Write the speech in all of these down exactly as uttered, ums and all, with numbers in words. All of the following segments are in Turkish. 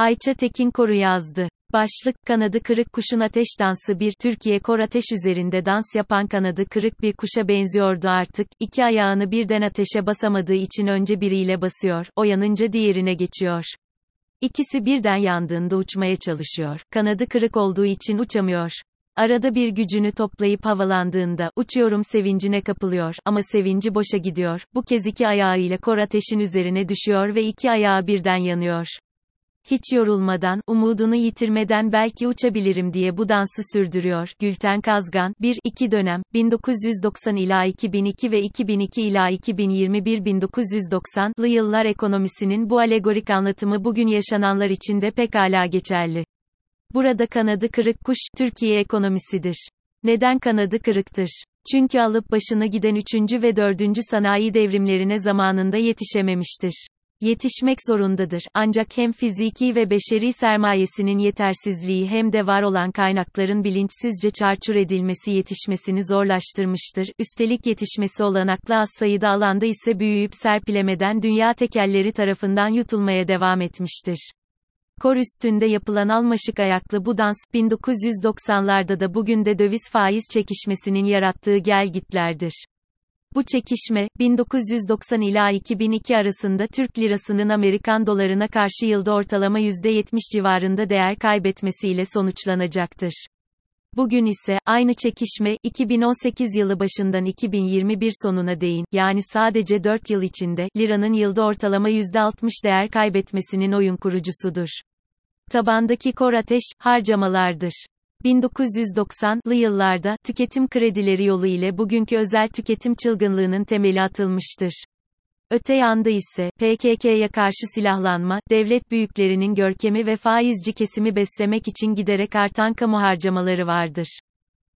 Ayça Tekin Koru yazdı. Başlık: Kanadı kırık kuşun ateş dansı. Bir Türkiye kor ateş üzerinde dans yapan kanadı kırık bir kuşa benziyordu artık. İki ayağını birden ateşe basamadığı için önce biriyle basıyor, o yanınca diğerine geçiyor. İkisi birden yandığında uçmaya çalışıyor. Kanadı kırık olduğu için uçamıyor. Arada bir gücünü toplayıp havalandığında, uçuyorum sevincine kapılıyor, ama sevinci boşa gidiyor. Bu kez iki ayağıyla kor ateşin üzerine düşüyor ve iki ayağı birden yanıyor. Hiç yorulmadan, umudunu yitirmeden belki uçabilirim diye bu dansı sürdürüyor. Gülten Kazgan, bir iki dönem, bin dokuz yüz doksan ila iki bin iki ve iki bin iki ila iki bin yirmi bir bin dokuz yüz doksanlı yıllar ekonomisinin bu alegorik anlatımı bugün yaşananlar için de pekala geçerli. Burada kanadı kırık kuş, Türkiye ekonomisidir. Neden kanadı kırıktır? Çünkü alıp başını giden üçüncü ve dördüncü sanayi devrimlerine zamanında yetişememiştir. Yetişmek zorundadır, ancak hem fiziki ve beşeri sermayesinin yetersizliği hem de var olan kaynakların bilinçsizce çarçur edilmesi yetişmesini zorlaştırmıştır. Üstelik yetişmesi olanaklı az sayıda alanda ise büyüyüp serpilemeden dünya tekelleri tarafından yutulmaya devam etmiştir. Kor üstünde yapılan almaşık ayaklı bu dans, bin dokuz yüz doksanlarda da bugün de döviz faiz çekişmesinin yarattığı gelgitlerdir. Bu çekişme, bin dokuz yüz doksan ila iki bin iki arasında Türk lirasının Amerikan dolarına karşı yılda ortalama yüzde yetmiş civarında değer kaybetmesiyle sonuçlanacaktır. Bugün ise, aynı çekişme, iki bin on sekiz yılı başından iki bin yirmi bir sonuna değin, yani sadece dört yıl içinde, liranın yılda ortalama yüzde altmış değer kaybetmesinin oyun kurucusudur. Tabandaki kor ateş, harcamalardır. bin dokuz yüz doksanlı yıllarda, tüketim kredileri yolu ile bugünkü özel tüketim çılgınlığının temeli atılmıştır. Öte yanda ise, P K K'ya karşı silahlanma, devlet büyüklerinin görkemi ve faizci kesimi beslemek için giderek artan kamu harcamaları vardır.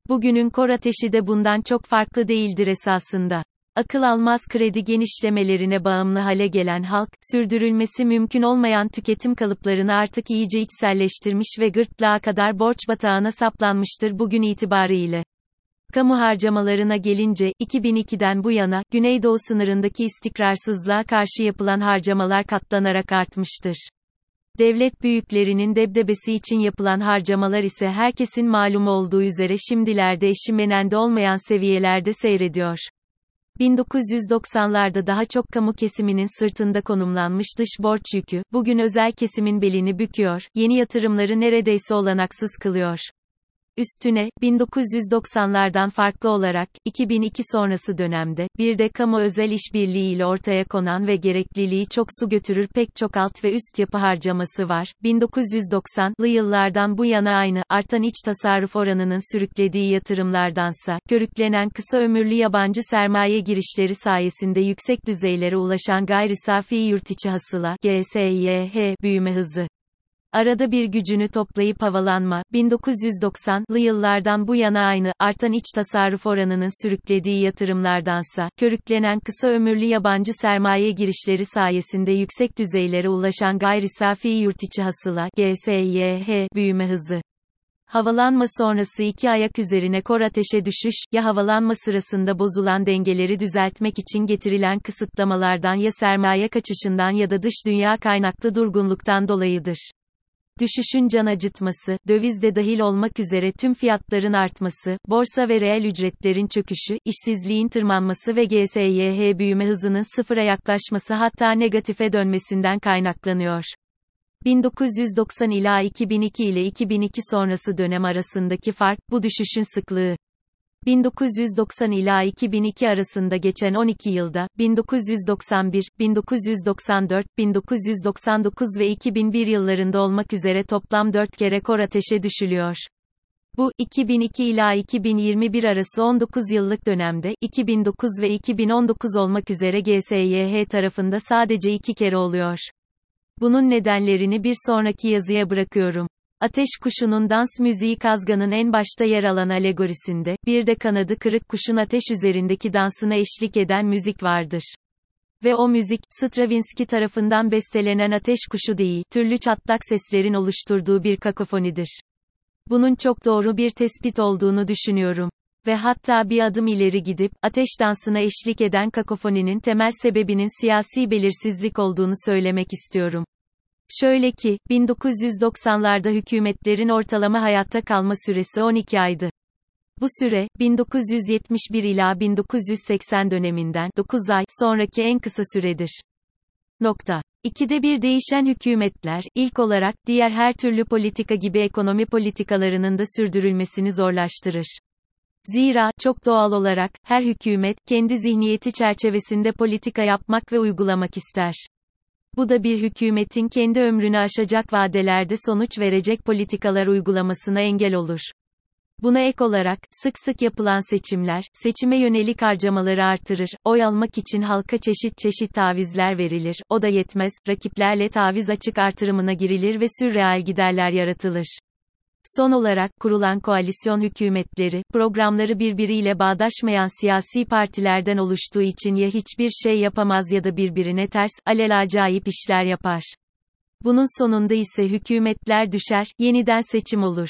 Bugünün kor ateşi de bundan çok farklı değildir esasında. Akıl almaz kredi genişlemelerine bağımlı hale gelen halk, sürdürülmesi mümkün olmayan tüketim kalıplarını artık iyice içselleştirmiş ve gırtlağa kadar borç batağına saplanmıştır bugün itibarıyla. Kamu harcamalarına gelince, iki bin ikiden bu yana, Güneydoğu sınırındaki istikrarsızlığa karşı yapılan harcamalar katlanarak artmıştır. Devlet büyüklerinin debdebesi için yapılan harcamalar ise herkesin malumu olduğu üzere şimdilerde eşimenende olmayan seviyelerde seyrediyor. bin dokuz yüz doksanlarda daha çok kamu kesiminin sırtında konumlanmış dış borç yükü, bugün özel kesimin belini büküyor, yeni yatırımları neredeyse olanaksız kılıyor. Üstüne, bin dokuz yüz doksanlardan farklı olarak, iki bin iki sonrası dönemde, bir de kamu-özel işbirliği ile ortaya konan ve gerekliliği çok su götürür pek çok alt ve üst yapı harcaması var. bin dokuz yüz doksanlı yıllardan bu yana aynı, artan iç tasarruf oranının sürüklediği yatırımlardansa, körüklenen kısa ömürlü yabancı sermaye girişleri sayesinde yüksek düzeylere ulaşan gayri safi yurtiçi hasıla, G S Y H, büyüme hızı. Arada bir gücünü toplayıp havalanma, bin dokuz yüz doksanlı yıllardan bu yana aynı, artan iç tasarruf oranının sürüklediği yatırımlardansa, körüklenen kısa ömürlü yabancı sermaye girişleri sayesinde yüksek düzeylere ulaşan gayri safi yurtiçi hasıla, G S Y H, büyüme hızı. Havalanma sonrası iki ayak üzerine kor ateşe düşüş, ya havalanma sırasında bozulan dengeleri düzeltmek için getirilen kısıtlamalardan ya sermaye kaçışından ya da dış dünya kaynaklı durgunluktan dolayıdır. Düşüşün can acıtması, döviz de dahil olmak üzere tüm fiyatların artması, borsa ve reel ücretlerin çöküşü, işsizliğin tırmanması ve G S Y H büyüme hızının sıfıra yaklaşması hatta negatife dönmesinden kaynaklanıyor. bin dokuz yüz doksan ila iki bin iki ile iki bin iki sonrası dönem arasındaki fark, bu düşüşün sıklığı. bin dokuz yüz doksan ila iki bin iki arasında geçen on iki yılda, bin dokuz yüz doksan bir, bin dokuz yüz doksan dört, bin dokuz yüz doksan dokuz ve iki bin bir yıllarında olmak üzere toplam dört kere kor ateşe düşülüyor. Bu, iki bin iki ila iki bin yirmi bir arası on dokuz yıllık dönemde, iki bin dokuz ve iki bin on dokuz olmak üzere G S Y H tarafında sadece iki kere oluyor. Bunun nedenlerini bir sonraki yazıya bırakıyorum. Ateş kuşunun dans müziği Kazgan'ın en başta yer alan alegorisinde, bir de kanadı kırık kuşun ateş üzerindeki dansına eşlik eden müzik vardır. Ve o müzik, Stravinsky tarafından bestelenen ateş kuşu değil, türlü çatlak seslerin oluşturduğu bir kakofonidir. Bunun çok doğru bir tespit olduğunu düşünüyorum. Ve hatta bir adım ileri gidip, ateş dansına eşlik eden kakofoninin temel sebebinin siyasi belirsizlik olduğunu söylemek istiyorum. Şöyle ki, bin dokuz yüz doksanlarda hükümetlerin ortalama hayatta kalma süresi on iki aydı. Bu süre, bin dokuz yüz yetmiş bir ila bin dokuz yüz seksen döneminden dokuz ay sonraki en kısa süredir. Nokta. İkide bir değişen hükümetler, ilk olarak, diğer her türlü politika gibi ekonomi politikalarının da sürdürülmesini zorlaştırır. Zira, çok doğal olarak, her hükümet, kendi zihniyeti çerçevesinde politika yapmak ve uygulamak ister. Bu da bir hükümetin kendi ömrünü aşacak vadelerde sonuç verecek politikalar uygulamasına engel olur. Buna ek olarak, sık sık yapılan seçimler, seçime yönelik harcamaları artırır, oy almak için halka çeşit çeşit tavizler verilir, o da yetmez, rakiplerle taviz açık artırımına girilir ve sürreal giderler yaratılır. Son olarak, kurulan koalisyon hükümetleri, programları birbiriyle bağdaşmayan siyasi partilerden oluştuğu için ya hiçbir şey yapamaz ya da birbirine ters, alelacayip işler yapar. Bunun sonunda ise hükümetler düşer, yeniden seçim olur.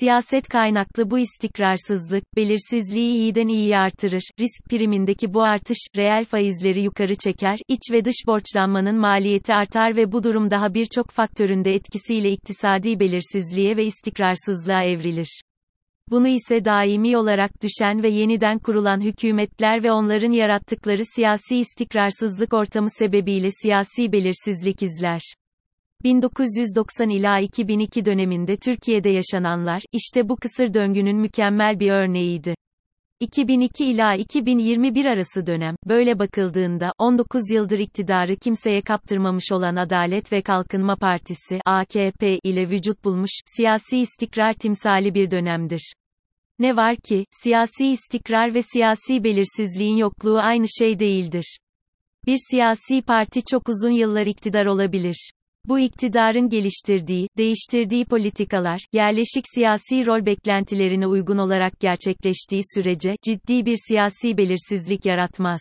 Siyaset kaynaklı bu istikrarsızlık, belirsizliği iyiden iyiye artırır, risk primindeki bu artış, reel faizleri yukarı çeker, iç ve dış borçlanmanın maliyeti artar ve bu durum daha birçok faktöründe etkisiyle iktisadi belirsizliğe ve istikrarsızlığa evrilir. Bunu ise daimi olarak düşen ve yeniden kurulan hükümetler ve onların yarattıkları siyasi istikrarsızlık ortamı sebebiyle siyasi belirsizlik izler. bin dokuz yüz doksan ila iki bin iki döneminde Türkiye'de yaşananlar, işte bu kısır döngünün mükemmel bir örneğiydi. iki bin iki ila iki bin yirmi bir arası dönem, böyle bakıldığında, on dokuz yıldır iktidarı kimseye kaptırmamış olan Adalet ve Kalkınma Partisi A K P ile vücut bulmuş, siyasi istikrar timsali bir dönemdir. Ne var ki, siyasi istikrar ve siyasi belirsizliğin yokluğu aynı şey değildir. Bir siyasi parti çok uzun yıllar iktidar olabilir. Bu iktidarın geliştirdiği, değiştirdiği politikalar, yerleşik siyasi rol beklentilerine uygun olarak gerçekleştiği sürece, ciddi bir siyasi belirsizlik yaratmaz.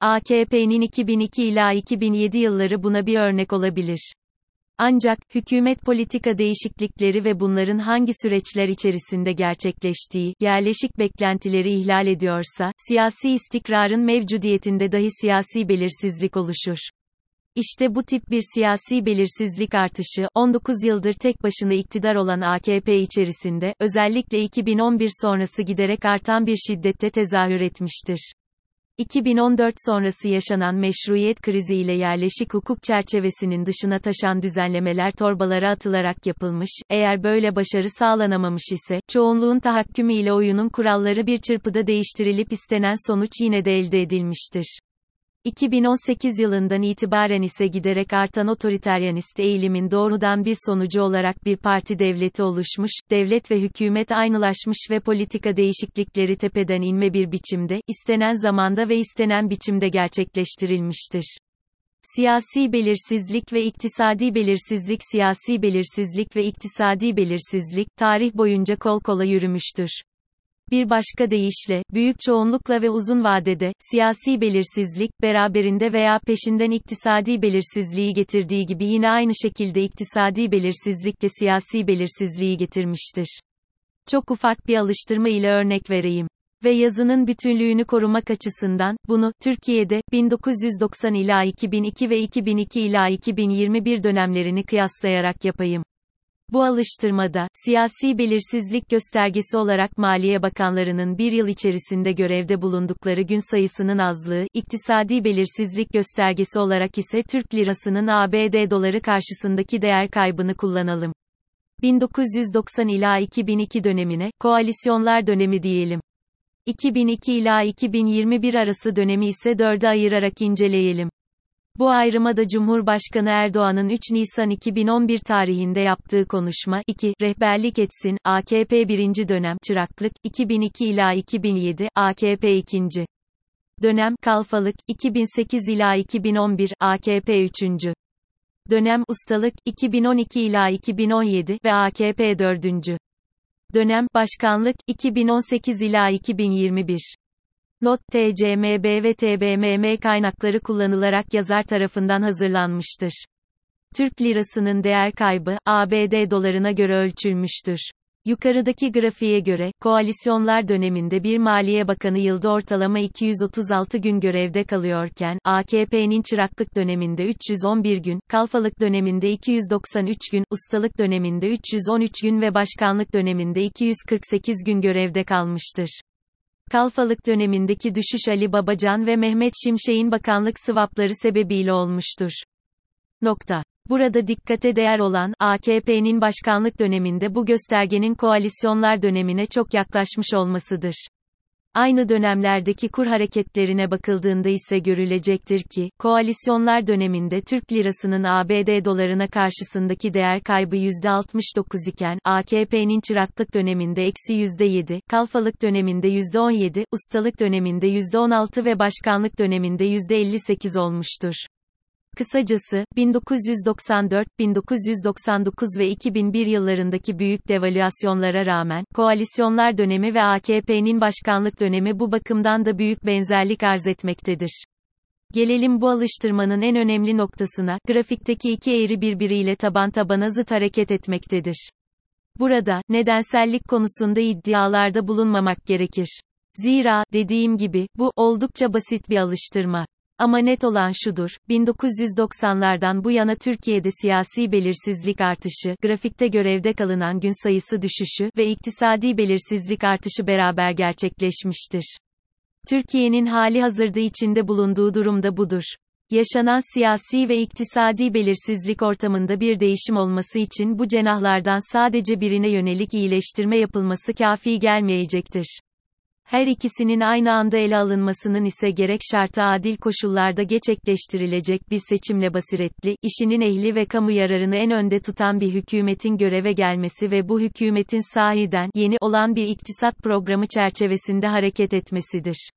A K P'nin iki bin iki ila iki bin yedi yılları buna bir örnek olabilir. Ancak, hükümet politika değişiklikleri ve bunların hangi süreçler içerisinde gerçekleştiği, yerleşik beklentileri ihlal ediyorsa, siyasi istikrarın mevcudiyetinde dahi siyasi belirsizlik oluşur. İşte bu tip bir siyasi belirsizlik artışı, on dokuz yıldır tek başına iktidar olan A K P içerisinde, özellikle iki bin on bir sonrası giderek artan bir şiddette tezahür etmiştir. iki bin on dört sonrası yaşanan meşruiyet krizi ile yerleşik hukuk çerçevesinin dışına taşan düzenlemeler torbalara atılarak yapılmış, eğer böyle başarı sağlanamamış ise, çoğunluğun tahakkümü ile oyunun kuralları bir çırpıda değiştirilip istenen sonuç yine de elde edilmiştir. iki bin on sekiz yılından itibaren ise giderek artan otoriteryanist eğilimin doğrudan bir sonucu olarak bir parti devleti oluşmuş, devlet ve hükümet aynılaşmış ve politika değişiklikleri tepeden inme bir biçimde, istenen zamanda ve istenen biçimde gerçekleştirilmiştir. Siyasi belirsizlik ve iktisadi belirsizlik, siyasi belirsizlik ve iktisadi belirsizlik, tarih boyunca kol kola yürümüştür. Bir başka deyişle, büyük çoğunlukla ve uzun vadede, siyasi belirsizlik, beraberinde veya peşinden iktisadi belirsizliği getirdiği gibi yine aynı şekilde iktisadi belirsizlik de siyasi belirsizliği getirmiştir. Çok ufak bir alıştırma ile örnek vereyim. Ve yazının bütünlüğünü korumak açısından, bunu, Türkiye'de, bin dokuz yüz doksan ila iki bin iki ve iki bin iki ila iki bin yirmi bir dönemlerini kıyaslayarak yapayım. Bu alıştırmada, siyasi belirsizlik göstergesi olarak Maliye Bakanlarının bir yıl içerisinde görevde bulundukları gün sayısının azlığı, iktisadi belirsizlik göstergesi olarak ise Türk lirasının A B D doları karşısındaki değer kaybını kullanalım. bin dokuz yüz doksan ila iki bin iki dönemine, koalisyonlar dönemi diyelim. iki bin iki ila iki bin yirmi bir arası dönemi ise dörde ayırarak inceleyelim. Bu ayrıma da Cumhurbaşkanı Erdoğan'ın üç Nisan iki bin on bir tarihinde yaptığı konuşma, iki Rehberlik etsin, A K P birinci dönem, çıraklık, iki bin iki ila iki bin yedi, A K P ikinci dönem, kalfalık, iki bin sekiz ila iki bin on bir, A K P üçüncü dönem, ustalık, iki bin on iki ila iki bin on yedi ve A K P dördüncü dönem, başkanlık, iki bin on sekiz ila iki bin yirmi bir. Not, T C M B ve T B M M kaynakları kullanılarak yazar tarafından hazırlanmıştır. Türk lirasının değer kaybı, A B D dolarına göre ölçülmüştür. Yukarıdaki grafiğe göre, koalisyonlar döneminde bir Maliye Bakanı yılda ortalama iki yüz otuz altı gün görevde kalıyorken, A K P'nin çıraklık döneminde üç yüz on bir gün, kalfalık döneminde iki yüz doksan üç gün, ustalık döneminde üç yüz on üç gün ve başkanlık döneminde iki yüz kırk sekiz gün görevde kalmıştır. Kalfalık dönemindeki düşüş Ali Babacan ve Mehmet Şimşek'in bakanlık sıvapları sebebiyle olmuştur. Nokta. Burada dikkate değer olan, A K P'nin başkanlık döneminde bu göstergenin koalisyonlar dönemine çok yaklaşmış olmasıdır. Aynı dönemlerdeki kur hareketlerine bakıldığında ise görülecektir ki, koalisyonlar döneminde Türk lirasının A B D dolarına karşısındaki değer kaybı yüzde altmış dokuz iken, A K P'nin çıraklık döneminde eksi yüzde yedi, kalfalık döneminde yüzde on yedi, ustalık döneminde yüzde on altı ve başkanlık döneminde yüzde elli sekiz olmuştur. Kısacası, bin dokuz yüz doksan dört, bin dokuz yüz doksan dokuz ve iki bin bir yıllarındaki büyük devalüasyonlara rağmen, koalisyonlar dönemi ve A K P'nin başkanlık dönemi bu bakımdan da büyük benzerlik arz etmektedir. Gelelim bu alıştırmanın en önemli noktasına, grafikteki iki eğri birbiriyle taban tabana zıt hareket etmektedir. Burada, nedensellik konusunda iddialarda bulunmamak gerekir. Zira, dediğim gibi, bu, oldukça basit bir alıştırma. Ama net olan şudur, bin dokuz yüz doksanlardan bu yana Türkiye'de siyasi belirsizlik artışı, grafikte görevde kalınan gün sayısı düşüşü ve iktisadi belirsizlik artışı beraber gerçekleşmiştir. Türkiye'nin hali hazırda içinde bulunduğu durum da budur. Yaşanan siyasi ve iktisadi belirsizlik ortamında bir değişim olması için bu cenahlardan sadece birine yönelik iyileştirme yapılması kafi gelmeyecektir. Her ikisinin aynı anda ele alınmasının ise gerek şartı adil koşullarda gerçekleştirilecek bir seçimle basiretli, işinin ehli ve kamu yararını en önde tutan bir hükümetin göreve gelmesi ve bu hükümetin sahiden yeni olan bir iktisat programı çerçevesinde hareket etmesidir.